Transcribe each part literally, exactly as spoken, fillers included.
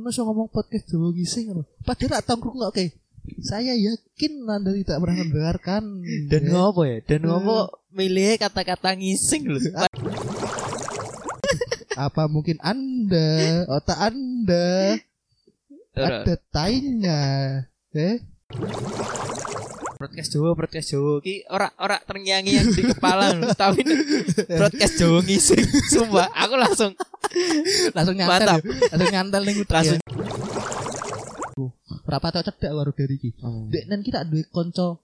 ngono iso ngomong podcast Jawa Gising ngono. Padahal tak tongkrong oke. Saya yakin Anda tidak pernah mendengarkan. Dan ya. Ngopo ya? Dan ngopo milih kata-kata ngising lho. Apa mungkin Anda, otak Anda ada tainya, eh? Podcast Jawa, podcast Jawa ki ora-ora ternyanyi yang di kepala lho, tapi podcast Jawa ngising. Sumpah, aku langsung langsung nyantel. Langsung nyantel ning langsung. Berapa tau cedak baru dari ki. Dek nen ki tak duwe kanca.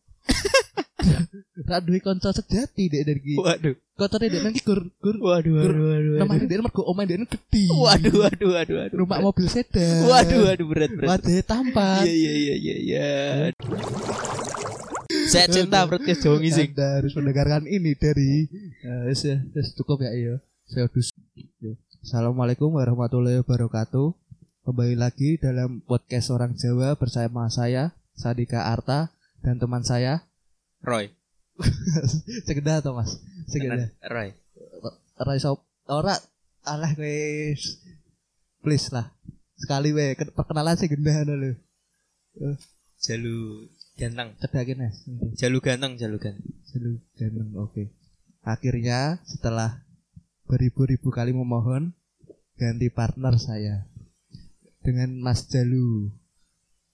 Tak duwe kanca sejati dek dari ki. Waduh. Kotone dek nen ki gur gur. Waduh waduh waduh. Rumah dek mergo omahe dek nen gede. Waduh waduh waduh waduh. Rumah mobil sedan. Waduh waduh berat berat. Waduh tampan. Iya iya iya iya iya. Saya cinta podcast Jawa Ngising. Anda harus mendengarkan ini dari eh wis cukup ya iya. Saya dus. Assalamualaikum warahmatullahi wabarakatuh. Kembali lagi dalam podcast Orang Jawa bersama saya, Sadika Arta, dan teman saya, Roy. Sekedar atau mas? Sekedar. Roy. Roy Sop. Ora, alah kowe. Please lah. Sekali we perkenalan sing gendah lho. Jalu ganteng. Cedake Mas. Jalu ganteng, Jalu ganteng. Jalu ganteng, oke. Okay. Akhirnya setelah beribu-ribu kali memohon, ganti partner saya. Dengan Mas Jalu.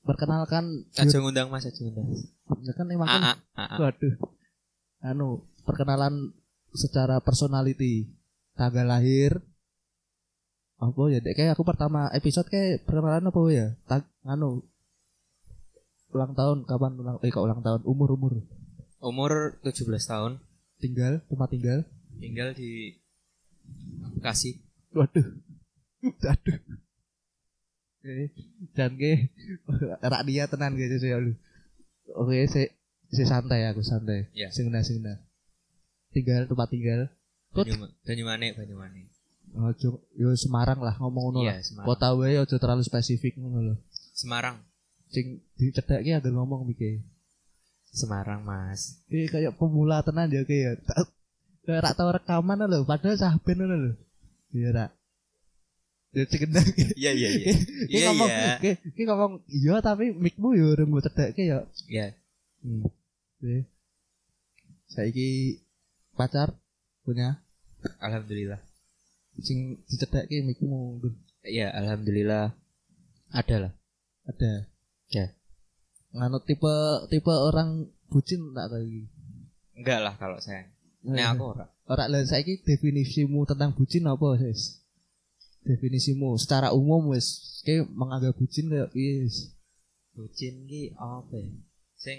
Perkenalkan aja ngundang Mas, aja ngundang. Ya kan emang kan. Waduh. Anu, perkenalan secara personality. Tanggal lahir. Apa ya? Kayak aku pertama episode kayak perkenalan apa ya? Tag anu. Ulang tahun kapan ulang eh kok ulang tahun? Umur-umur. Umur tujuh belas tahun. Tinggal, tempat tinggal. Tinggal di Bekasi. Waduh. Waduh. Okay. Dan ke rak dia tenan gitu saya lu. Oke, saya saya santai aku santai. Yeah. Singna-singna. Tinggal tempat tinggal. Banyumane, Banyumane. Ojo yo Semarang lah ngomong ngono yeah, lah. Kota wae ojo terlalu spesifik ngono lho. Semarang. Sing dicedak ki agak ngomong iki. Semarang, Mas. Iki kayak pemula tenan ya ki ya. Rak tau rekaman lho, padahal sah ben ngono lho. Iya rak. Ya sekedar. Iya iya iya. Iya iya. Ki ngomong iya tapi mikmu yo rembug cedake yo. Iya. Hmm. Oke. Saiki pacar punya. Alhamdulillah. Sing dicedake mikmu. Iya, alhamdulillah. Ada lah. Ada. Ya. Nganu tipe tipe orang bucin tak kaya iki? Enggak lah kalau saya. Nek aku ora. Ora lha saiki definisimu tentang bucin apa, Sis? Definisimu secara umum wis kayak menganggap bucin kayak wis bucin ki apa ya? Sing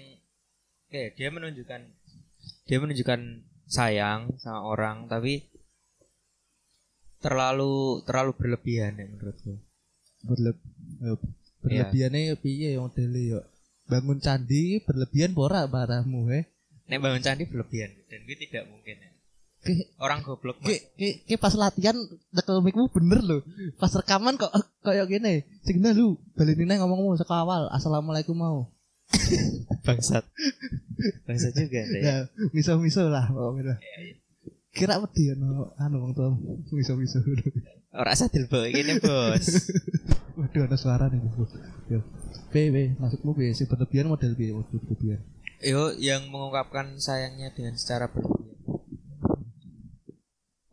kayak dia menunjukkan dia menunjukkan sayang sama orang tapi terlalu terlalu berlebihan ya menurutku. Berleb berlebihannya piye yang deli yo. Bangun candi berlebihan ora baramu he. Nek bangun candi berlebihan dan itu tidak mungkin ya. Ke, orang goblok mas. Ki ki pas latihan tekel mikmu bener lho. Pas rekaman kok koyo kene. Signal lu, balenine ngomongmu saka awal. Assalamualaikum mau. Bangsat. Bangsat juga ya. Ya, miso-miso lah kok ngono. Kira wedi ono anu wong tuwa miso-miso. Ora usah dilebok kene, Bos. Waduh ana suara nih, Bos. Yo. Be be, maksudmu piye sih berlebihan model piye berlebihan? Yo yang mengungkapkan sayangnya dengan secara berlebihan.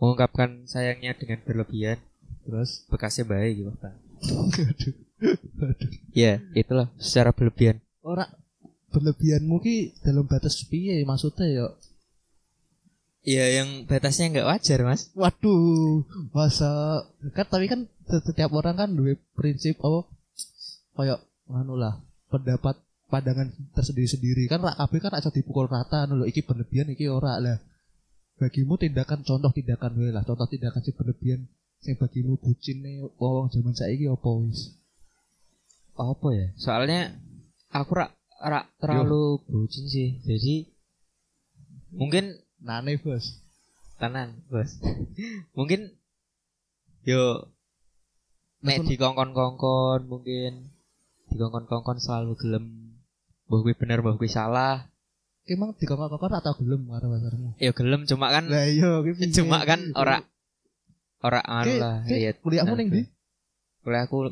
Mengungkapkan sayangnya dengan berlebihan, terus bekasnya baik gitu kan? Aduh, aduh. Ya, itulah secara berlebihan. Orang berlebihan mungkin dalam batas piye maksudnya ya? Iya, yang batasnya nggak wajar mas. Waduh, masa kan tapi kan setiap orang kan duwe prinsip oh, kayak anu lah pendapat pandangan tersendiri-sendiri kan rak kabeh kan aja dipukul rata anu lho iki berlebihan iki ora lah. Bagimu tindakan contoh tindakan wae lah, contoh tindakan sing berlebihan sing bagimu bucine wong jaman saiki apa wis? Apa ya? Soalnya aku rak rak terlalu yo. Bucin sih. Jadi mungkin nane, Bos. Tenan, Bos. Mungkin yo nek dikongkon-kongkon mungkin dikongkon-kongkon selalu gelem mbah kuwi bener mbah kuwi salah. Emang dikongkon-kongkon atau gelem karo pasarmu? Ya gelem cuma kan. Lah iya kuwi. Cuma kan ora ora anu lah lihat. Kuliahmu ning ndi? Kuliahku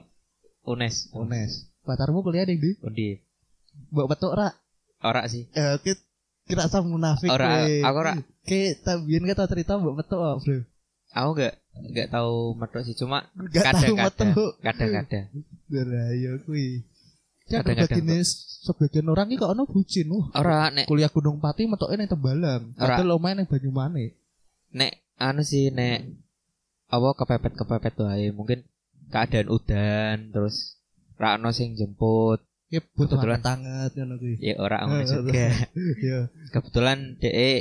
Unes. Unes. Patarmu kuliah di di? Di. Mbok petuk ra? Ora sih. Eh, kita kita sama munafik. Ora, aku ora. Ki tabiyen ke tau cerita mbok petuk, Bro. Aku enggak enggak tahu metuk sih, cuma kadang-kadang kadang-kadang. Lah ya kuwi. Kadang-kadang sebagian orang iki kok ono bucin. Ora nek kuliah Gunung Pati metoke ning Tembalang, padahal omahe ning Banyumane. Nek anu sih nek apa kepepet-kepepet wae, mungkin keadaan udan terus Rano sing jemput. Ya butuh banget ngono kuwi. Ya ora ngono juga. Ya. Kebetulan D E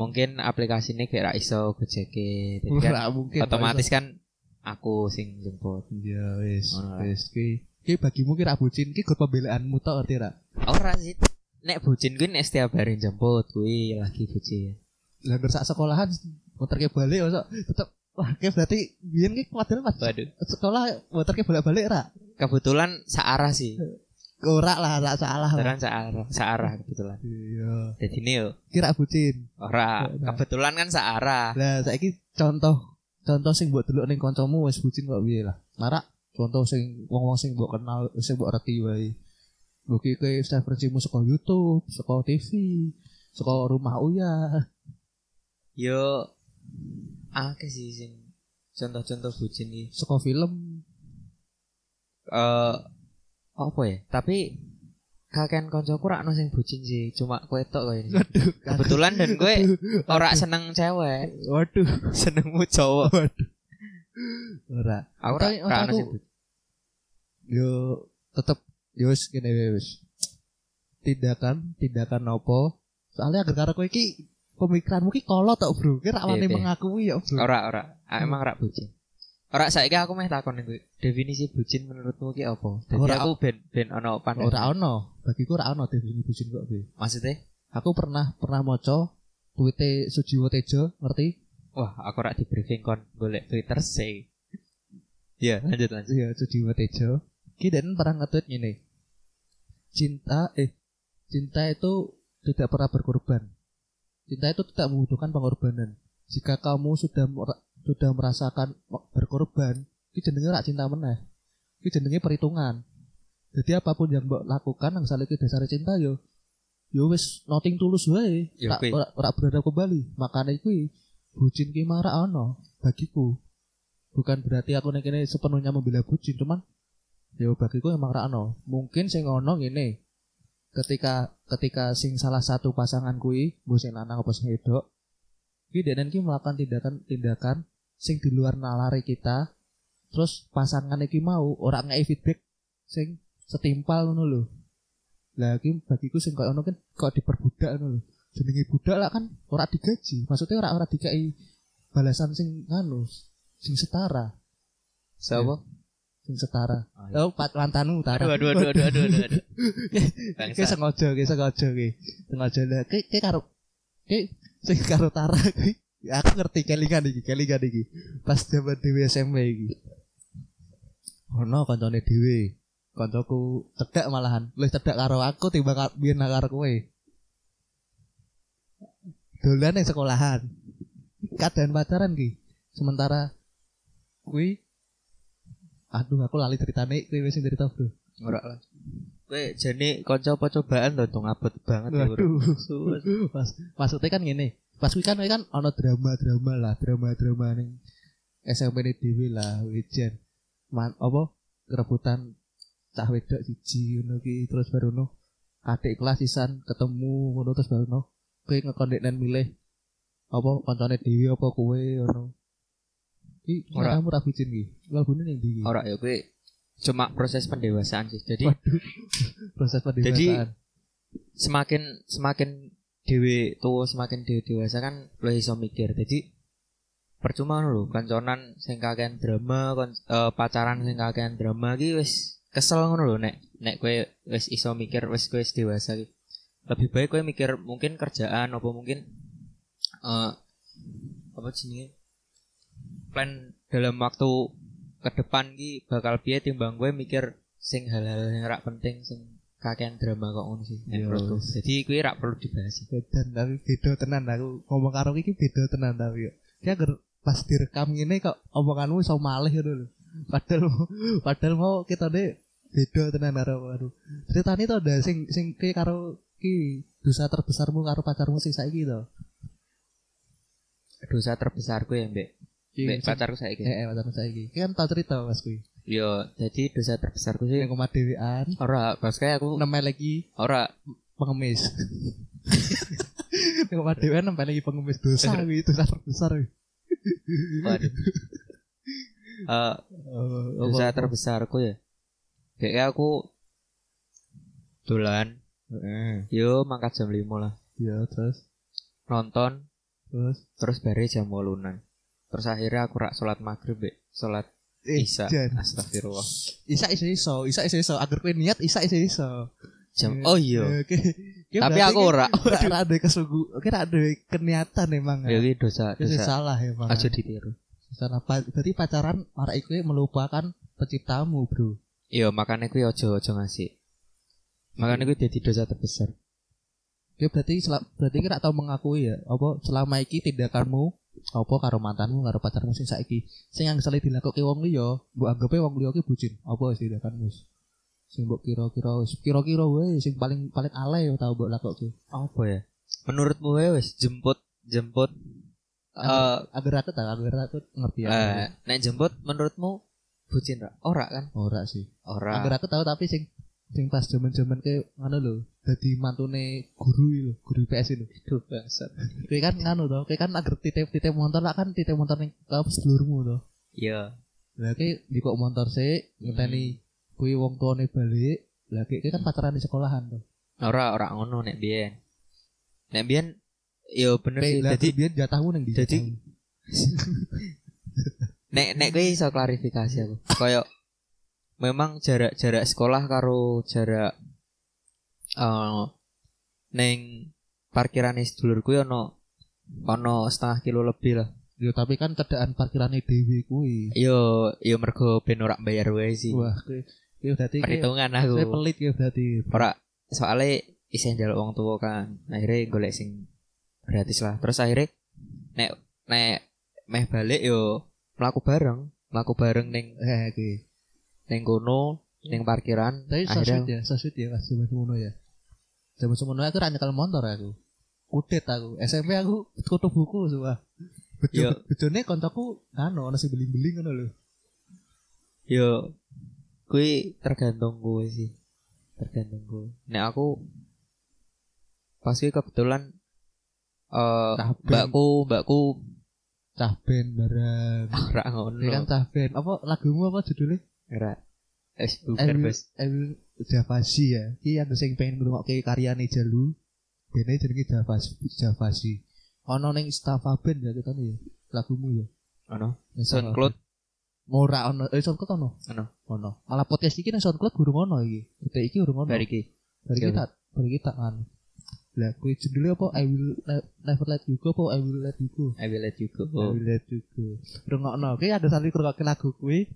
mungkin aplikasine gak ra iso Gojeke. Kan otomatis iso. Kan aku sing jemput. Ya wis, wis ki. Ki bagimu ki ra bucin ki gur pembelaanmu tok ngerti ra? Ora sih. Nek bucin kuwi nek setiap hari jemput kuwi lagi bucin. Lah ger sak sekolahan motor ke balik kok tetep wah ki berarti biyen ki kuwatir pas sekolah motor ke bolak-balik ra? Kebetulan searah sih. Ora lah, ora salah. Teran searah, searah kebetulan. Iya. Dadi ne yo kira bucin. Ora, kebetulan kan searah. Lah saiki contoh contoh sing mbok delok ning kancamu wis bucin kok piye lah. Marak contoh sing wong-wong sing mbok kenal, sing mbok reti wae. Mbok iki kowe referensimu saka YouTube, saka T V, saka rumah Uya. Yo akeh sih sing contoh-contoh bucin iki saka film. Eh, uh, apa ya? Tapi kakean koncoku ra ono sing bucin sih, cuma kowe tok kowe. Kebetulan dan kowe ora seneng cewek. Waduh, senengmu cowok. Waduh. Ora. Aku ora ono sing bucin. Yo tetep yo wis kene wis. Tindakan, tindakan opo? Soale agar karo kowe iki pemikiranmu ki kolot tok, Bro. Ki ra wani mengakui ya, Bro. Ora, ora. Emang ra bucin. Ora saiki aku meh takon niku. Definisi bucin menurutmu ki apa? Dadi aku ben ben ana pandang. Ora ana. Bagiku ora ana definisi bucin kok piye. Maksude? Aku pernah pernah maca tweet-e Sujiwo Tejo, ngerti? Wah, aku ora di briefing kon golek Twitter sih. Ya, lanjut lanjut. Ya, Sujiwo Tejo. Ki den pernah nge-tweet ngene. Cinta eh cinta itu tidak pernah berkorban. Cinta itu tidak membutuhkan pengorbanan. Jika kamu sudah sudah merasakan berkorban, iki jenenge rak cinta meneh. Iki jenenge perhitungan. Jadi apapun yang mbok lakukan nang saleh dasare cinta yo yo wis nothing tulus wae. Ora berharap kembali. Makane kuwi bucin ki marak ana bagiku. Bukan berarti aku nek kene sepenuhnya membela bucin, cuman yo bagiku emang rak ana. Mungkin sing ana ngene. Ketika ketika sing salah satu pasangan kuwi, mbok sing lanang apa sing wedok, iki denen ki melakukan tindakan-tindakan sing di luar nalari kita. Terus pasangan iki mau ora ngei feedback sing setimpal ngono lho. Lah iki bagiku sing koyo ngono kan kok diperbudak ngono lho. Jenenge budak lah kan ora digaji, maksudnya ora ora dikai balasan sing anu sing setara. Sapa? So, sing setara. Oh, pat lantanu utara. Aduh aduh aduh aduh aduh. Ki sengaja, ki sengaja ki. Sengaja lah ki ki karo ki sing karo Tara kuwi aku ngerti kelingan iki, kelingan iki. Pas jaman dhewe S M P iki. Ono kancane dhewe, kancaku cedak malahan, luwih cedak karo aku timbang biyen karo kowe. Dolan ning sekolahan. Kadang pacaran iki. Sementara kuwi aduh aku lali ceritane, kowe wis cerita, Bro. Ora lah. Kowe jane kanca apa cobaan to ngabot banget lho. Pas maksudnya kan ngene. Pas kuwi kan kan ana drama-drama lah, drama-drama ning S M P-ne dhewe lah wijen. Man apa rebutan cah wedok siji ngono ki terus baru no adik kelas sisan ketemu ngono terus baru no kowe ngekondeknen milih apa kancane dhewe apa kowe ngono. Ki ora kamu ra bucin ki. Labune ning ndi ki? Ora ya kowe cuma proses pendewasaan sih. Jadi waduh, proses pendewasaan. Jadi semakin semakin dewe tuwa semakin dewe dewasa kan luwih iso mikir. Jadi percuma lho kancanan sing kakean drama kon, uh, pacaran sing kakean drama iki wis kesel ngono lho nek nek kowe wis iso mikir wis kowe wis dewasa iki. Lebih baik kowe mikir mungkin kerjaan apa mungkin uh, apa jenenge plan dalam waktu ke depan ki bakal piye timbang kowe mikir sing hal-hal sing rak penting sing kakean drama kok ngono sih. Jadi kuwi rak perlu dibahas. Bedan tapi beda tenan aku ngomong karo iki beda tenan tapi yo. Ki pas direkam ngene kok omonganmu iso malih ngono lho. Padahal padahal mau kita deh beda tenan karo aduh. Ceritane to ndak sing sing ki karo ki dosa terbesarmu karo pacarmu sing saiki to. Dosa terbesarku ya, Mbak. Mbak pacarku saiki. Heeh, pacarku saiki. Ki kan tau cerita Mas kuwi. Yo, jadi dosa terbesarku sih yang koma dewean. Ora, pas kayak aku nemel lagi. Ora, pengemis. Nek koma dewean nemel lagi pengemis dosa kuwi, dosa terbesar kuwi. Waduh. Eh, dosa terbesarku ya. Kayak aku dolan. Heeh. Yo mangkat jam lima lah. Iya, terus nonton terus terus bare jam wolunan. Terus akhirnya aku rak salat magrib, Mbak. Salat Isya. Astagfirullah. Isya iso iso, Isya iso iso. Agar kowe niat Isya iso iso. Jam oh iya. Tapi aku ora ora ada kesungguh. Oke, ora ada keniatan emang. Ya iki dosa dosa salah emang. Aja ditiru. Salah. Berarti pacaran arek iku melupakan penciptamu, Bro. Iya, makanya kuwi aja-aja ngasih. Makanya kuwi dadi dosa terbesar. Ya berarti selama, berarti ki rak tau mengakui ya, apa selama iki tindakanmu apa karo mantanmu karo pacarmu sing saiki sing angsale dilakoke wong liya, mbok anggape wong liya ki bucin. Apa tindakanmu? Sing mbok kira-kira wis kira-kira wae sing paling paling alay tau mbok lakoke. Apa ya? Menurutmu wae wis jemput jemput eh agar aku tak agar aku ngerti ya. Eh, nek jemput menurutmu bucin ra? Ora kan? Ora sih. Ora. Angger aku tahu tapi sing sing pas jaman-jaman ke ngono lho, dadi mantune guru lho, guru P S lho. Duh bangsat. Kuwi kan ngono to, kuwi kan agar titip-titip motor lah kan titip motor ning kaos dulurmu to. Iya. Lah ki dikok motor sik, ngenteni kuwi wong tuane balik, lah ki kan pacaran di sekolahan to. Ora, ora ngono nek biyen. Nek biyen ya bener sih dadi biyen jatahmu ning ndi. Nek nek gue iso klarifikasi aku. Kayak memang jarak-jarak sekolah karo jarak uh, neng parkirane sedulur kuwi ana ana setengah kilo lebih lah. Yo tapi kan kedaan parkirane dhewe kuwi. Yo yo mergo ben ora mbayar wae sih. Wah, kuwi dadi perhitungan aku. Saya pelit yo dadi. Ora soalé isih njaluk wong tuwa kan. Akhire golek sing gratis lah. Terus akhire nek nek meh balik yo mlaku bareng, mlaku bareng ning eh iki. Ning kono, ning parkiran. Tapi sosut ya, sosut ya Mas Jalu ngono ya. Jalu ngono aku ra nyekel motor aku. Kudet aku. S M P aku kutu buku semua. Bejo bejone koncoku anu ana sing beli-beli ngono lho. Yo kuwi tergantung kowe sih. Tergantung kowe. Nek aku pas iki kebetulan eh uh, mbakku, mbakku cah ben bareng. Ora ngono. Kan cah ben. Apa lagumu apa judulnya? Ora. Es buker bes. Eh Javasi ya. Ki aku sing pengen ngrungokke karyane Jalu. Dene jenenge Javasi, Javasi. Ana ning Stafaben ya keton ya. Lagumu ya. Ana. SoundCloud. Ora ana. Eh SoundCloud ana. Ana. Ana. Malah podcast iki nang SoundCloud gurung ana iki. Detik iki gurung ana. Bar iki. Bar iki tak bar iki tak anu. Lah kuwi judulnya apa? I will never let you go apa I will let you go? I will let you go. I will let you go. Rungokno. Ki ada sali ngrungokke lagu kuwi.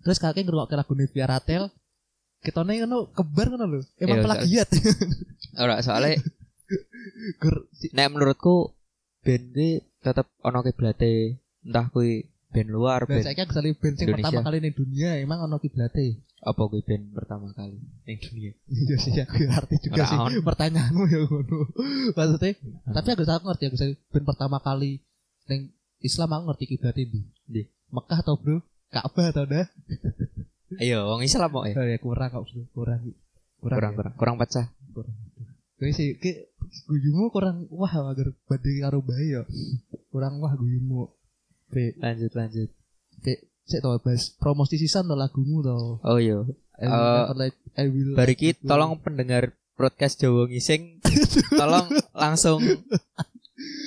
Terus kakek ngrungokke lagu Nevia Ratel. Ketone ngono kebar ngono lho. Emang plagiat. Ora soalé nek menurutku band ki tetep ana kiblate. Entah kuwi band luar, band. Lah saiki aku sali band sing pertama kali ning dunia emang ana kiblate. Apa gue band pertama kali yang dunia? Iya sih, aku ngerti juga sih pertanyaanmu ya ngono. Maksudnya, tapi aku sangat ngerti aku sih band pertama kali yang Islam aku ngerti kiblate di di Mekah atau Bro, Ka'bah atau dah? Ayo, wong Islam kok ya? Oh, ya kurang kok Bro, kurang kurang kurang kurang, ya? kurang pecah. Gue sih, ke guyumu kurang wah agar badhe karo bae ya. Kurang wah guyumu. Oke, lanjut lanjut. Oke. Saya tahu bahas promosi sisan atau lagumu atau oh iya uh, like, bariki tolong pendengar podcast Jawa Ngising tolong langsung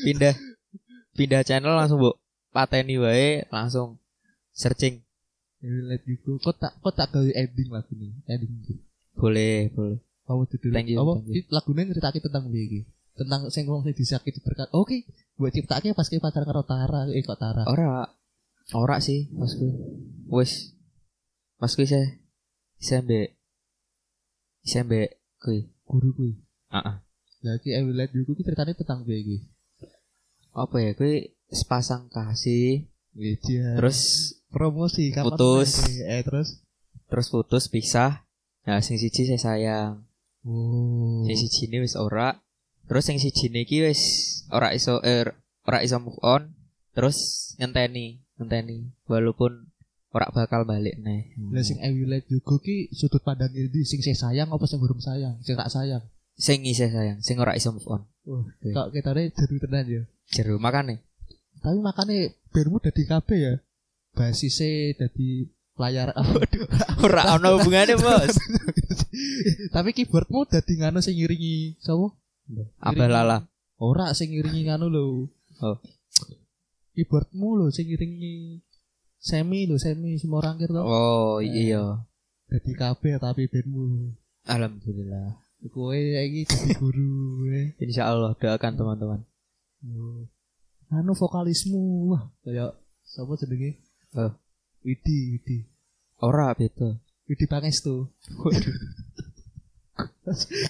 pindah pindah channel langsung bu pateni wae langsung searching I will let you go. Kok tak kok tak gawe ending lagu ini ending ini boleh boleh kamu tuh dulu apa lagunya ceritake tentang begini tentang sing wong sing disakiti berkat oke okay. Buat ciptake pas ke pacaran karo Tara eh kok Tara ora Ora sih, Mas Kui. Wes. Mas Kui saya saya mbek saya mbek kui guru kui. Heeh. Lah iki I will let you go iki ceritane tentang piye iki? Apa ya? Kui sepasang kasih. Iya. Terus promosi kapan putus nanti? eh terus terus putus pisah. Nah sing siji saya sayang. Oh. Sing siji ini wis ora. Terus sing siji iki wis ora iso eh, ora iso move on. Terus ngenteni, ngenteni walaupun ora bakal balik neh. Lah hmm. sing I will let you go ki sudut pandang iki sing saya sayang apa sing burung sayang? Sing rak sayang. Sing isih sayang, sing ora iso move on. Oh, okay. Kok ketane jeru tenan ya? Jeru makane. Tapi makane bermu dadi kabeh ya. Basise dadi layar aduh ora ana hubungane, Bos. Tapi keyboardmu dadi nganu sing ngiringi sapa? Abah Lala. Ora sing ngiringi nganu lho. Oh. Keyboardmu lho sing ngiringi semi lho, semi semua rangkir to. Oh, iya. Dadi kabeh tapi bermu. Alhamdulillah. Kowe iki dadi guru. Insyaallah doakan teman-teman. Oh. Anu vokalismu wah kaya sapa jenenge? Heeh. Oh. Widi, Widi. Ora beda. Widi Pangestu. Waduh.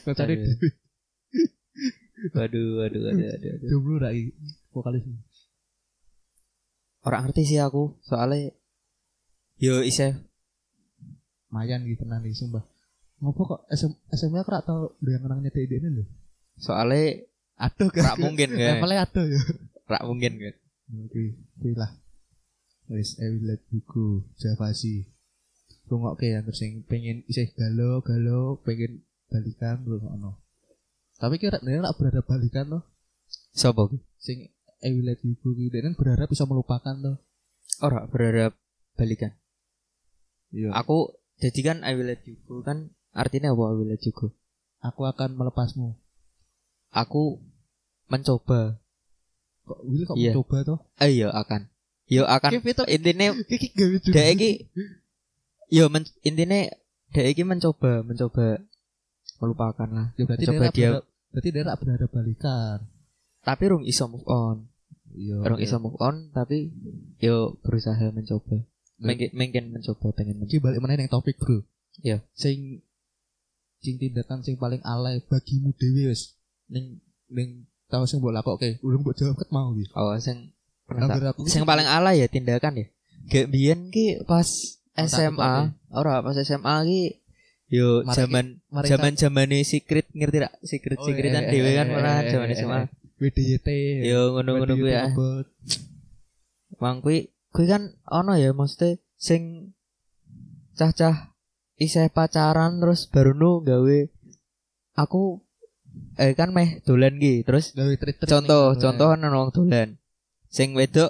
Kocare dhewe. Waduh, waduh, waduh, waduh. Jomblo ra iki vokalis. Ora ngerti sih aku, soalnya yo isih mayan gitu tenan iki sumpah. Ngopo kok S M A krak tau ndang nang nyedek dene lho. Soale aduh krak mungkin ya. Levele aduh yo. Krak mungkin kan. Oke, kuwi lah. Wis I will let you go Javasi rungokke ya terus sing pengen isih galau-galau pengen balikan rungono. Tapi ki rek nek berharap balikan to. Sopo ki? Sing I will let you go ki dene berharap bisa melupakan to. Ora berharap balikan. Iya. Aku jadi kan I will let you go kan artinya apa I will let you go? Aku akan melepasmu. Aku mencoba. Kok will kok yeah. mencoba to? Eh iya akan. Yo akan intine dhek iki yo men, intine dhek iki mencoba mencoba melupakan lah. Yo berarti coba dia berarti dia rak berharap balikan. Tapi rung iso move on. Yo. Rung iso move on tapi yo berusaha mencoba. Mungkin mungkin mencoba pengen. Ki balik meneh ning topik, Bro. Yo. Sing sing tindakan sing paling alay bagimu dhewe wis ning ning tau sing mbok lakokke, urung mbok jawab ket mau iki. Oh, sing yang paling ala ya tindakan ya. Gak biyen ki pas S M A, ora pas S M A ki yo zaman zaman-zamane secret ngerti ra? Secret-secretan dhewe kan ora zaman S M A. W D Y T. Yo ngono-ngono kuwi ya. Wong kuwi kuwi kan ono ya mesti sing cah-cah isih pacaran terus baruno gawe aku eh kan meh dolan ki terus contoh contoh ono wong dolan sing wedok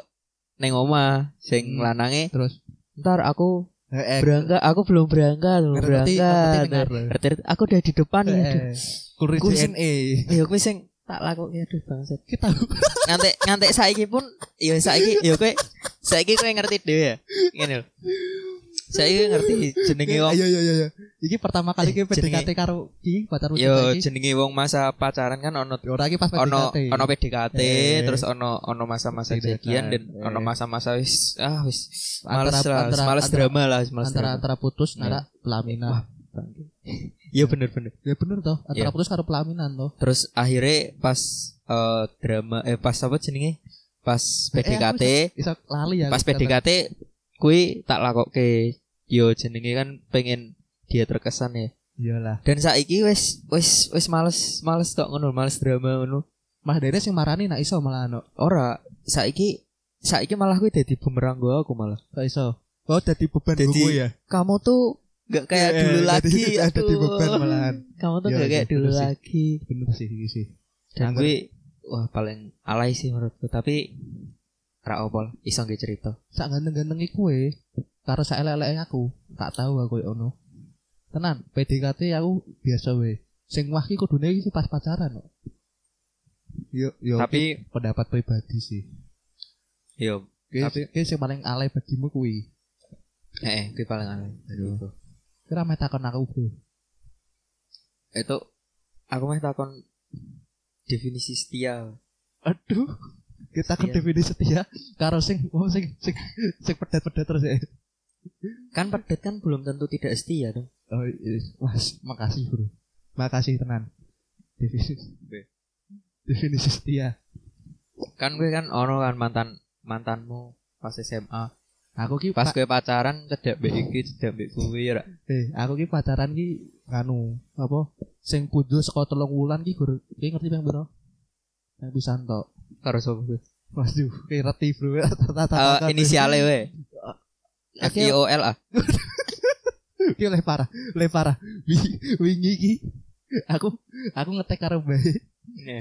neng omah, sing hmm. lanange terus ntar aku e-e. berangkat, aku belum berangkat, belum ngerti, berangkat. Ngerti, ngerti, aku udah di depan ya. Ku sing eh ya kowe sing tak lakoke aduh bangset. Ki tahu. Ngantek ngantek saiki pun ya saiki ya kowe saiki kowe ngerti dhewe ya. Ngene lho. Saiki ngerti jenenge wong. Iya iya iya. Iki pertama kali ki P D K T karo ki pacar iki. Yo jenenge wong masa pacaran kan ono ora ki pas P D K T. Ono P D K T terus ono ono masa-masa jadian dan ono masa-masa wis ah wis males males drama lah antara antara putus nara pelaminan. Iya bener-bener. Ya bener toh antara putus karo pelaminan toh. Terus akhirnya pas drama eh pas apa jenenge? Pas P D K T. Pas P D K T kui tak lakokke yo jenenge kan pengen dia terkesan ya. Iyalah. Dan saiki wis wis wis males males tok ngono, males drama ngono. Mah dene sing marani nek iso malah ono. Ora, saiki saiki malah kui dadi bumerang gua aku malah. Kok iso? Oh dadi beban gua ya. Kamu tuh enggak kayak yeah, dulu yeah, lagi. Dadi beban malahan. Kamu tuh enggak kayak dulu sih. Lagi. Bener sih iki sih. Dan kui wah paling alay sih menurutku, tapi ra opo iso nggih cerita. Sak ganteng-ganteng iku kowe karo sak elek-eleke aku, tak tahu aku ono. Tenan, P D K T aku biasa wae. Sing wah iki kudune iki pas pacaran kok. Yo yo. Tapi pendapat pribadi sih. Yo, tapi sing paling alay bagimu kuwi. Heeh, kuwi paling alay. Aduh. Kira meh takon aku, Bro. Itu aku meh takon definisi setia. Aduh. Kita ke definisi setia karo sing wong sing sing sing pedet-pedet terus ya. Kan pedet kan belum tentu tidak setia dong. Oh, yes. Mas, makasih, Bro. Makasih tenan. Definisi definisi setia. Kan gue kan ono kan mantan mantanmu pas S M A. Aku ki pas pa- kowe pacaran cedhek mbek iki, cedhek mbek kowe ra. Eh, aku ki pacaran ki anu, apa? Sing pundul saka telung wulan ki gur, ki ngerti ping pira? Nang pisan tok. Karo sapa? Waduh, ki ngerti bro. Tata-tata. Inisiale we. F I O L ah. Ki oleh parah, oleh parah. Wingi ki aku aku ngetek karo bae.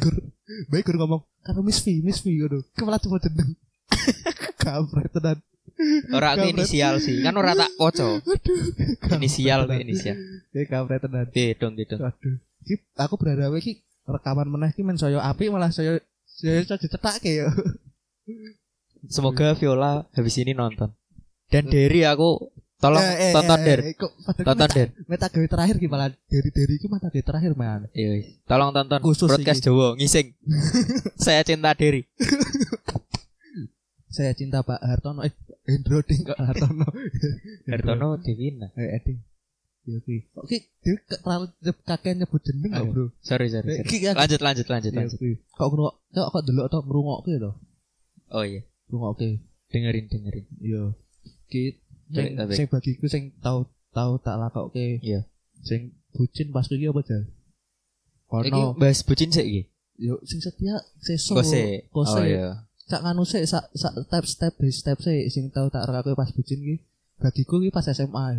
Gur, bae gur ngomong, "Karo Miss V, Miss V ngono." Kepala cuma dendeng. Kampret tenan. Ora aku inisial sih, kan ora tak waca. Inisial ke inisial. Ki kampret tenan. Dedong-dedong. Aduh. Ki aku berharap iki rekaman meneh ki men saya apik malah saya saya dicetakke yo. Semoga Viola habis ini nonton. Dan Derry aku tolong eh, eh, tonton eh, eh, Derry. Tonton Derry. Meta gawe terakhir ki malah Derry-Derry iki mata gawe terakhir man. Iya wis. Tolong tonton khusus podcast Jawa ngising. Saya cinta Derry. Saya cinta Pak Hartono, eh Hendro ding kok Hartono. Hartono Dewina. Eh Edi. Yo ki. Oke, dhewe terlalu kakek nyebut jeneng kok, Bro. Sorry, sorry. Lanjut lanjut lanjut lanjut. Kok ngrungok, kok kok delok to ngrungokke to. Oh iya, ngrungokke. Dengerin dengerin. Yo. Ki sing bagiku sing tau tau tak lakokke. Iya. Sing bucin pas kuwi apa, Jal? Ono. Iki bahas bucin sik iki. Yo sing setia seso. Kose. Oh iya. Sak nganu sik sak sak step step by step sik sing tau tak rekaku pas bucin ki bagiku ki pas S M A.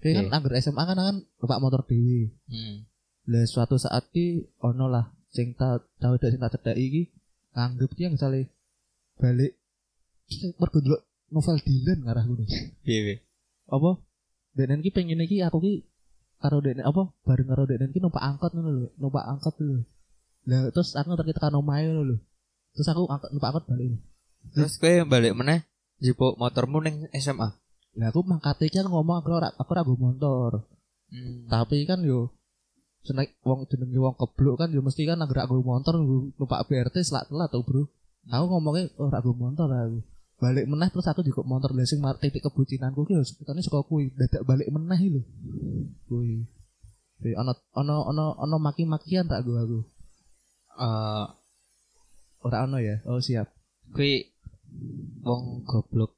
Ki kan anggar S M A kan kan numpak motor dhewe. Hmm. Lah suatu saat ki ono lah sing tau tau dak sing tak cedhaki ki anggap ki misale balik mergo delok novel Dylan ngarah ngono. Piye? Apa? Denen ki pengen iki aku ki karo denen apa bareng karo denen ki numpak angkot ngono lho, numpak angkot lho. Lah terus aku ngerti tekan omahe ngono lho. Terus aku lupa angkot balik. Terus kowe balik meneh njupuk motormu ning S M A. Lah aku mangkate iki ngomong aku ora aku ora nggo motor. Hmm. Tapi kan yo seneng wong jenenge wong keblok kan yo mesti kan ngerak nggo motor numpak B R T selak telat to, Bro. Aku ngomongnya ora nggo motor aku. Balik meneh terus aku njupuk motor lesing titik kebucinanku ki yo sebetulnya saka kuwi dadak balik meneh lho. Kuwi. Kuwi ana ana ana ana maki-makian tak nggo aku. Uh, Ora ono ya. Oh siap. Kuwi wong goblok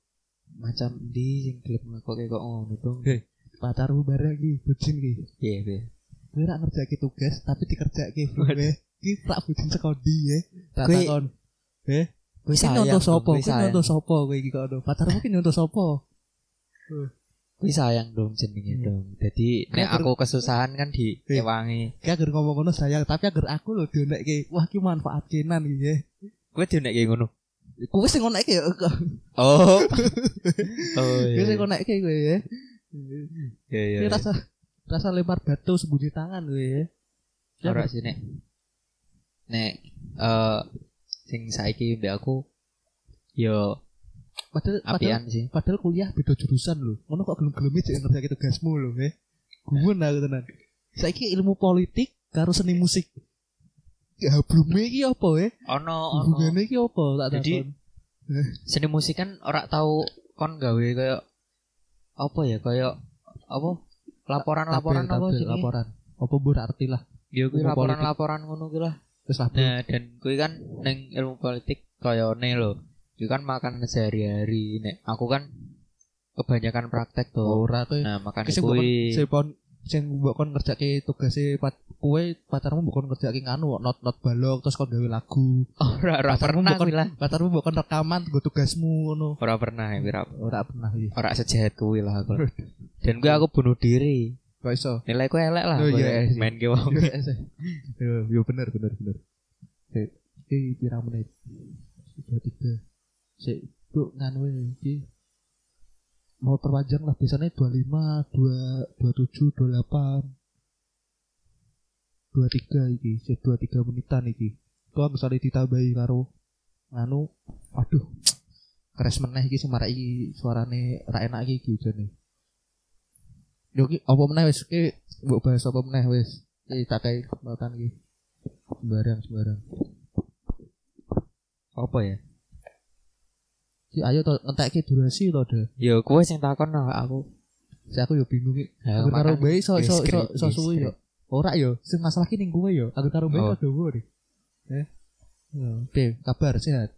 macam di sing gelem ngakoke kok ngono dong. Nggih. Pacarmu bareng iki bucin iki. Piye piye. Kuwi ra ngerjakke tugas tapi dikerjakke. Iki tak bucin saka ndi ya. Tak takon. Heh. Kuwi sayang sapa? Kuwi nyontoh sapa kowe iki kok ono? Pacarmu ki nyontoh sapa? Kuwi sayang dong jenenge dong. Dadi nek aku kesusahan kan diewangi. Ki agar ngomong ngono sayang tapi agar aku lho dionekke. Wah ki manfaat kenan iki. Kowe dionekke ngono. Kowe sing ngonekke ya. Oh. Oh iya. Kowe sing ngonekke kowe ya. Ya ya. Ki rasa rasa lempar batu sembunyi tangan kowe ya. Ora sih nek. Nek eh sing saiki mbek aku ya padahal padahal, padahal kuliah beda jurusan lho. Ngono kok gelem-geleme jek ngerjakke tugasmu lho, he. Gumun aku tenan. Saiki ilmu politik karo seni musik. Ya blume iki apa he? Ono ono. Blume iki apa tak takon. Jadi seni musik kan ora tau kon gawe kaya apa ya kaya apa laporan-laporan apa sih? Laporan. Apa mbok arti lah. Ya kuwi laporan-laporan ngono ki lah. Terus lah. Nah, dan kuwi kan ning ilmu politik kayane lho. Kuwi kan makan sehari-hari nek aku kan kebanyakan praktek to. Ora kuwi. Nah, makan kuwi. Sepon sing mbok kon ngerjakke tugase kowe pacarmu mbok kon ngerjakke nganu not-not balok terus kon gawe lagu. Ora ora pernah kuwi lah. Pacarmu mbok kon rekaman nggo tugasmu ngono. Ora pernah kuwi ora ora pernah kuwi. Ora sejahat kuwi lah aku. Dan kuwi aku bunuh diri. Kok iso? Nilai ku elek lah. Iya, main ge wong. Yo bener bener bener. Eh, pirang menit? tiga puluh tiga. Sik, Bro, nganu iki. Mau perpanjang lah biasanya dua puluh lima, dua puluh tujuh, dua puluh delapan, dua puluh tiga iki, set dua puluh tiga menitan iki. Kok misale ditambahi karo anu aduh. Keres meneh iki semara iki suarane ra enak iki jane. Yo iki apa meneh wis iki mbok bahas apa meneh wis. Iki tak kei kesempatan iki. Sembarang-sembarang. Apa ya? Ki ayo to ngentekke durasi to, De. Ya kowe sing takon aku. Sik aku yo bingung iki. Aku karo bae iso iso iso suwi yo. Ora yo, sing masalah ki ning kowe yo. Aku karo bae padha wae. Heh. Yo, piye kabar sehat?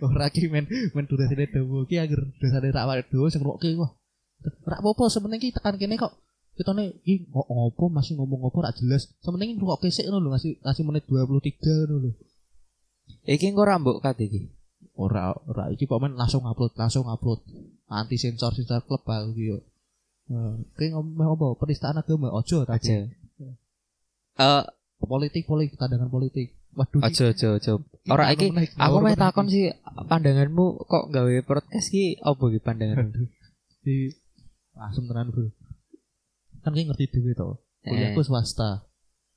Ora ki men men durasine dawa ki anger durasane tak awake dhewe sing ngrokke wah. Ora apa-apa sementing ki tekan kene kok ketone iki ngopo masih ngomong apa ora jelas. Sementing ngrokke sik ngono lho ngasih ngasih menit dua puluh tiga ngono lho. Iki engko rambok kate iki. Ora ora iki kok men langsung upload langsung upload. Anti sensor sensor klub aku ki yo. Ki ngomong apa penistaan agama ojo ta aja. Eh politik politik tandangan politik. Waduh. Aja aja aja. Ora iki aku meh takon sih pandanganmu kok gawe podcast ki opo iki pandanganmu? Di asem tenan, Bro. Kan ki ngerti dhewe to. Kuliahku swasta.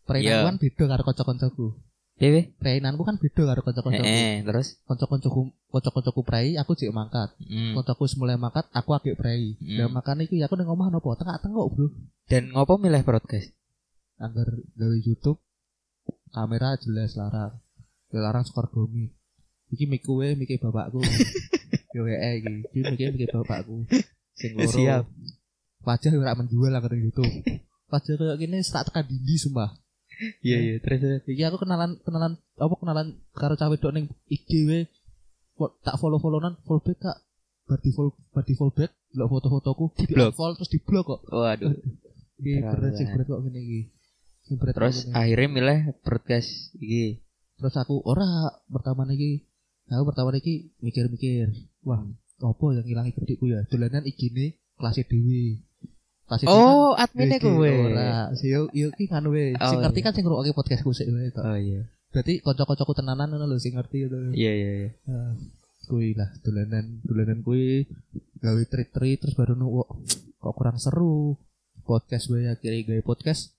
Perinakan beda karo kanca-kancaku. Piye? Perinakanku kan beda karo kanca-kancaku. Heeh, terus kanca-kancaku kanca-kancaku prai aku jek mangkat. Kancaku semula mangkat, aku agek prai. Lah makane iki aku ning omah nopo? Tengak-tengok, Bro. Dan ngopo milih podcast? Angger gawe YouTube. Kamera jelas larang, larang skor domi. Iki mikwe, mikwe bapakku. Yo ee, iki mikwe, mikwe bapakku. Sing loro. Siap. Wajah ora menjual angger gitu. Wajah koyo kene sak tekan dindi sumpah. Iya iya, terus iki aku kenalan kenalan apa kenalan karo cah wedok ning I G we. Tak follow-followan, follow back Kak. Bar di follow, bar di follow back, delok foto-fotoku, di-unfollow terus di-block kok. Waduh. Iki bercek berat kok ngene iki. Terus ini. Akhirnya milih broadcast iki. Terus aku ora pertama iki. Aku pertama iki mikir-mikir. Wah, apa yang ilang gedekku ya? Dolanan igine kelas dhewe. Kelas oh, admine kowe. Ora, yo yo iki kan we. Sing ngerti kan sing ngrungokke podcastku sik wae to. Oh iya. Berarti kanca-kancaku tenanan ngono lho sing ngerti to. Iya iya iya. Heeh. Kuwi lah dolanan, dolanan kuwi gawe trik-trik terus baru kok kok kurang seru. Podcast wae akhire gawe podcast.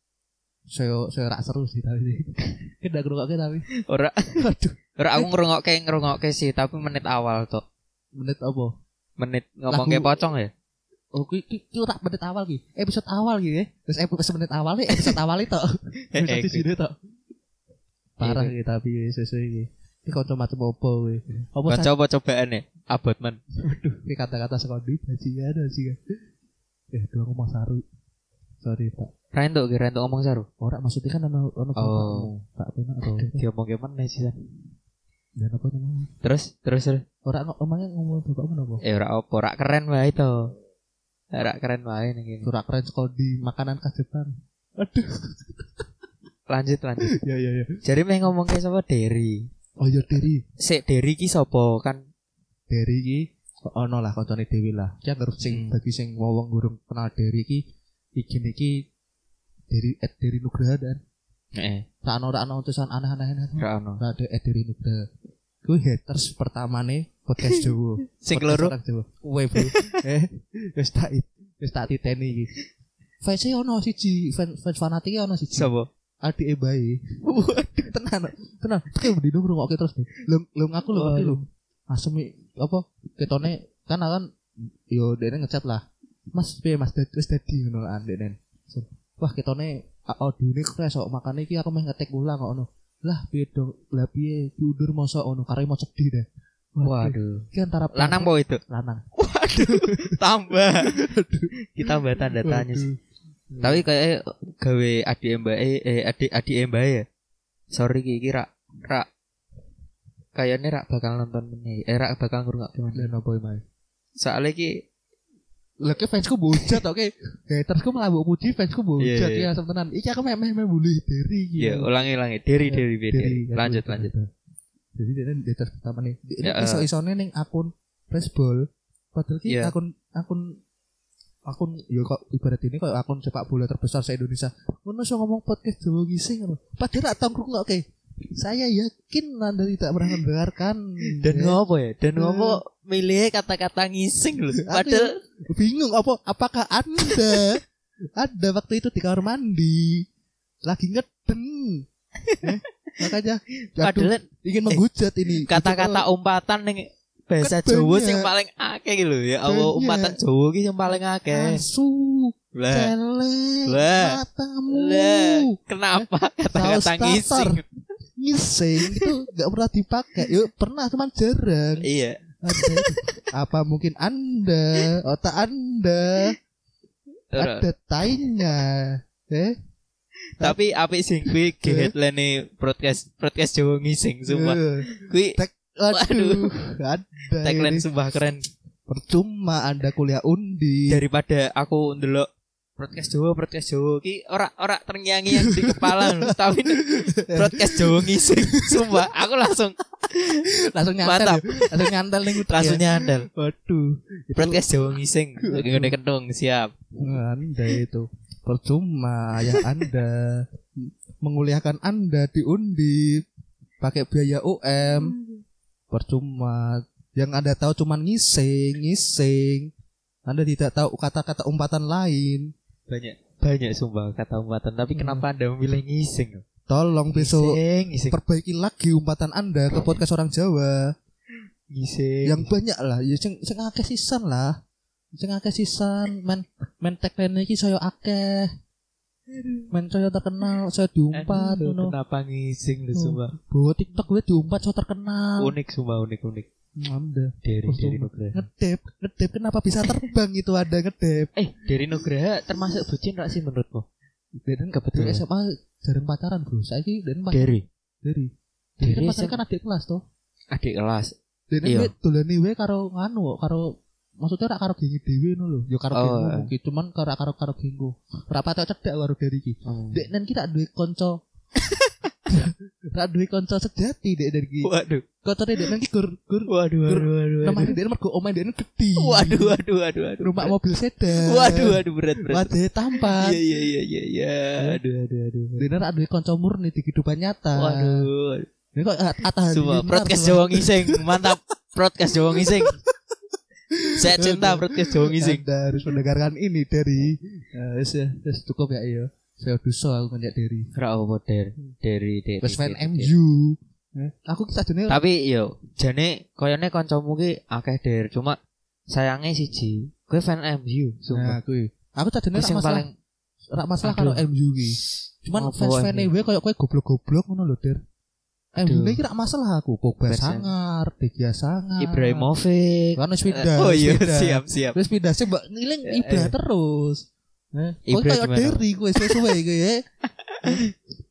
Saya saya rak seru sih tapi kita ngerungokke tapi ora aduh ora aku ngerungokke ngerungokke sih tapi menit awal tok. Menit apa? Menit ngomongke pocong ya. Oh kuwi kuwi ora menit awal ki. Episode awal ki ya. Terus episode menit awal iki episode awal tok. Episode di sini tok. Parah iki tapi sesuai iki. Iki kanca macam apa kowe? Apa coba cobaan ya? Abotman. Aduh, iki kata-kata sekondi bajingan sih. Ya, doang omong saru. Sorry, Pak. Rentok ge rentok omong saru. Ora maksudnya kan ono ono oh. Tak penak to. Diomongke meneh sisan. Dan apa temen? Terus terus ora omongnya ngomong bapak menapa? Eh ora apa, ora keren wae to. Ora keren wae ning kene. Ora keren kok di makanan khas Jepang. Aduh. lanjut lanjut. Ya ya ya. Jare meh ngomongke sapa Derry. Oh ya Derry. Sik Derry ki sapa kan? Derry ki ono lah koncone dhewe lah. Ki terus sing hmm. bagi sing wong gurung kenal Derry ki Ikin iki dari at Derry Nugraha dan eh tak ono ora ono utusan aneh-aneh ora ono ora at Derry Nugraha ku haters pertamane podcast Jawa sing loro kowe bro eh wis tak wis tak titeni iki fans e ono siji fans fanatik ono siji sapa adike bae tenan tenan tak mendino ngrungokke terus lho aku lho ngerti lho asem apa ketone kan kan yo dene ngechat lah Mas B, Mas Dad, Mas Dadi ngono andene. Wah, ketone audione kres kok makane iki aku meh ngetik ulang kok ngono. Lah piye dong? Lah piye diundur mosok ngono kare mau sedih deh. Waduh. Iki antara lanang apa wedok? Lanang. Waduh, tambah. Kita tambah tanda tanya sih. Tapi kayak gawe adik mbae eh adik adik mbae ya. Sorry iki iki rak rak kayane rak bakal nonton meneh. Eh rak bakal ngrungokke meneh napa iki. Soale iki lagi fansku bocot, oke. Okay. Hatersku melabuk puji, fansku bocot yeah, yeah. Ya teman-teman. Iki aku memang membuli Derry. Iya, ulangi-ulangi. Derry, Derry, Derry. Lanjut, lanjut. Jadi dene haters pertama nih. Ini iso-isone ning akun baseball. Padahal ki yeah. akun akun akun ya kok ibarat ini kok akun sepak bola terbesar se-Indonesia. Ngono iso ngomong podcast Jawa gising ngono. Padahal rak tongkrong kok, oke. Saya yakin Anda tidak pernah mendengarkan. Dan ngopo ya? Dan ngopo milih kata-kata ngising lho. Padahal bingung apa apakah Anda ada waktu itu di kamar mandi lagi ngeden. Eh, makanya padahal ingin menghujat eh, ini kata-kata umpatan ning bahasa Jawa sing paling akeh lho ya. Allah umpatan Jawa ki sing paling akeh. Asu. Lah. Lah. Kenapa kata-kata ngising? Ngising itu enggak pernah dipakai. Yuk, pernah cuman jarang. Iya. Apa mungkin Anda, otak Anda ada tainya, eh? Tapi apik sing kuwi headline-e podcast podcast Jawa ngising sumpah. Kuwi Waduh, tagline sumpah keren. Percuma Anda kuliah Undi. Daripada aku ndelok podcast Jawa, podcast Jawa ki ora-ora ternyanyi yang di kepala lho, tapi podcast Jawa ngising. Sumpah, aku langsung langsung nyantel. Langsung nyantel ning utek. Langsung nyantel. Waduh, podcast Jawa ngising. Ngene kentung, siap. Anda itu. Percuma ya Anda menguliahkan Anda di Undi pakai biaya U M. Percuma. Yang Anda tahu cuman ngising, ngising. Anda tidak tahu kata-kata umpatan lain. Banyak, banyak sumpah kata umpatan. Tapi hmm. kenapa Anda memilih ngising? Tolong besok ngising, ngising. Perbaiki lagi umpatan Anda ke podcast orang Jawa. Ngising. Yang banyak lah, ya sing sing akeh sisan lah. Sing akeh sisan, men men tagline iki saya akeh. Men saya terkenal, saya diumpat ngono. Kenapa ngising lho sumpah? Bo TikTok gue diumpat saya terkenal. Unik sumpah, unik-unik. Anda Derry Nugraha ngedep, ngedep kenapa bisa terbang itu ada ngedep. Eh, Derry Nugraha termasuk bucin gak sih menurutmu? Dan kebetulan S M A jarang pacaran bro. Saiki dan Derry Derry Derry kan adik kelas toh. Adik kelas. Dene dolane we karo anu karo maksudnya rak karo gengi dhewe ngono lho. Ya karo gengi mungkin cuman karo karo karo gengi. Ora patek cedhak karo Derry iki. Deknen ki tak duwe kanca. Rak duwe kanca sejati dek dari iki. Waduh. Kotone dek nang gur gur. Waduh waduh waduh. Nomah dek mergo omahe dek gedhi. Waduh waduh waduh waduh. Rumah mobil sedan. Waduh waduh berat berat. Waduh tampan. Iya iya iya iya iya. Aduh aduh aduh. Dene rak duwe kanca murni di kehidupan nyata. Waduh. Nek kok atahan. Coba podcast Jawa ngising. Mantap. Podcast Jawa ngising. Saya cinta podcast Jawa ngising. Anda harus mendengarkan ini dari eh wis cukup ya iya. Saya duso aku ngajak Derry. Ora opo Derry, Derry Derry. Wes main M U. Aku kita jane. Tapi yo jane koyone kancamu ki akeh Derry, cuma sayange siji, kowe fan M U sumpah. Nah kuwi. Aku tak jane ora masalah. Ora masalah karo M U ki. Cuman fans-fane wae koyo kowe goblok-goblok ngono lho Der. M U ki ora masalah aku, Pogba sangar, De Gea sangar. Ibrahimovic. Kan wis pindah. Oh iya, siap-siap. Wis pindah sih mbok ngiling Ibra terus. Kau kayak Derry, kau sesuai kau ya.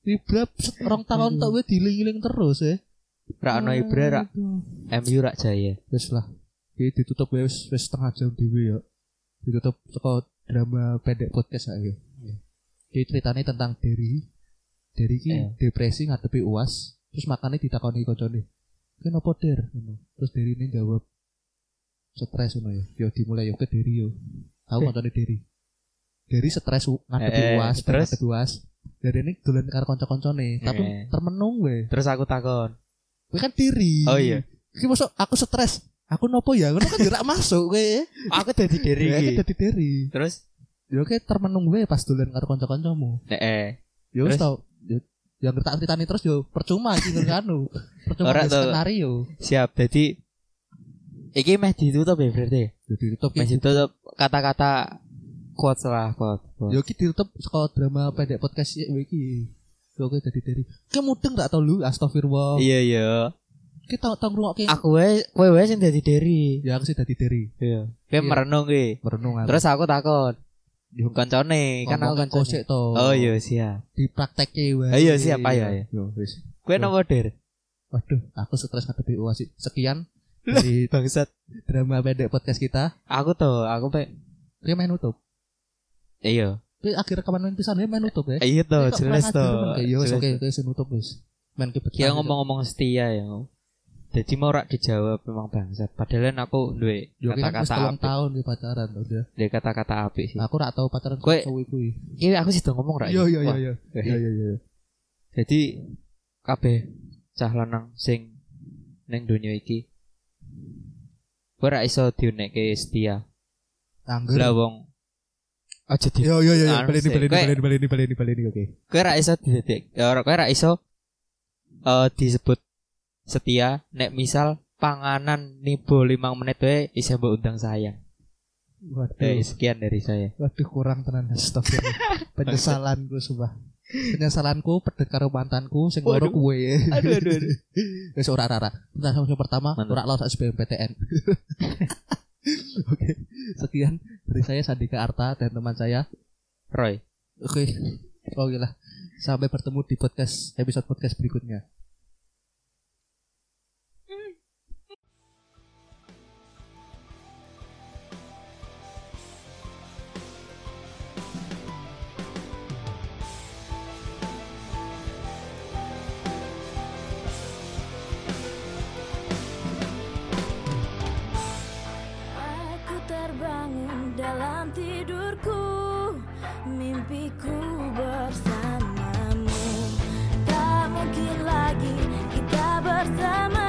Ibra orang tahun tak kau diling-iling terus ya. Rano Ibra rak, M U rak jaya. Terus lah, jadi ditutup ya setengah jam dulu ya. Ditutup kau drama pendek podcast saya. Jadi ceritanya tentang Derry, Derry ki depresi ngadepi U A S, terus makannya ditakoni koncone. Kenapa Der? Terus Derry ini jawab stres uno ya. Yo dimulai yo ke Derry yo. Aku koncone Derry. Derry stres ngadepi eh, U A S, ngadepi U A S. Derry ini dolan karo kanca-kancane, tapi eh. termenung we. Terus aku takon. Kowe kan Derry. Oh iya. Iki mosok aku stres. Aku nopo ya? Ngono kan jerak masuk kowe. Aku dadi Derry iki. Aku dadi Derry. Terus yo oke termenung we pas dolan karo kanca-kancamu. Heeh. Yo wis tau. Yang ngertak ceritane terus yo percuma iki ngono. Percuma skenario. Siap. Jadi iki meh ditutup ya berarti. Ditutup. Meh ditutup kata-kata kuat salah kuat. Yo kita tetap sekolah drama pendek podcast iki. Yo kita dari dari. Kamu mudeng tak tau lu? Astagfirullah. Iya iya. Kita tau ngrungokke. Aku wae kowe wae sing dadi Derry. Ya aku sing dadi Derry. Iya. Kowe merenung ki. Merenung. Terus aku takon. Yo kancane, kan aku kancane sik to. Oh iya siap. Dipraktekke wae. Iya siap ayo. Yo wis. Kowe nopo Der? Waduh, aku stres ngadepi U A S. Sekian dari bangsat drama pendek podcast kita. Aku to, aku pe. Kowe main nutup. Iya. Tapi akhir rekaman pisan ya main nutup ya. Iya toh, jelas toh. Iya wis oke, wis nutup wis. Men kebet. Ya ngomong-ngomong setia ya. Jadi mau rak dijawab memang bangsat. Padahal aku duwe kata-kata apik. Tahun di pacaran udah. Duwe kata-kata apik sih. Aku rak tau pacaran karo cowok kuwi. Iya aku sida ngomong rak. Iya iya iya. Iya iya iya. Jadi kabeh cah lanang sing ning donya iki ora iso dionekke setia. Angger. Lah wong aja di. Yo yo yo, baleni baleni baleni baleni baleni baleni oke. Kowe ra iso didetik. Ora kowe ra iso eh disebut setia nek misal panganan nibo lima menit wae isih mbok undang sayang. Waduh, sekian dari saya. Waduh kurang tenan stok. Penyesalanku sumpah. Penyesalanku pedhet karo mantanku sing loro kowe. Aduh aduh. Wis ora ora. Penyesalan pertama ora laos sak S B M P T N. Oke, sekian dari saya Sadika Arta dan teman saya Roy. Oke, oh gila. Sampai bertemu di podcast episode podcast berikutnya. terbangun dalam tidurku, mimpiku bersamamu. Tak mungkin lagi kita bersama.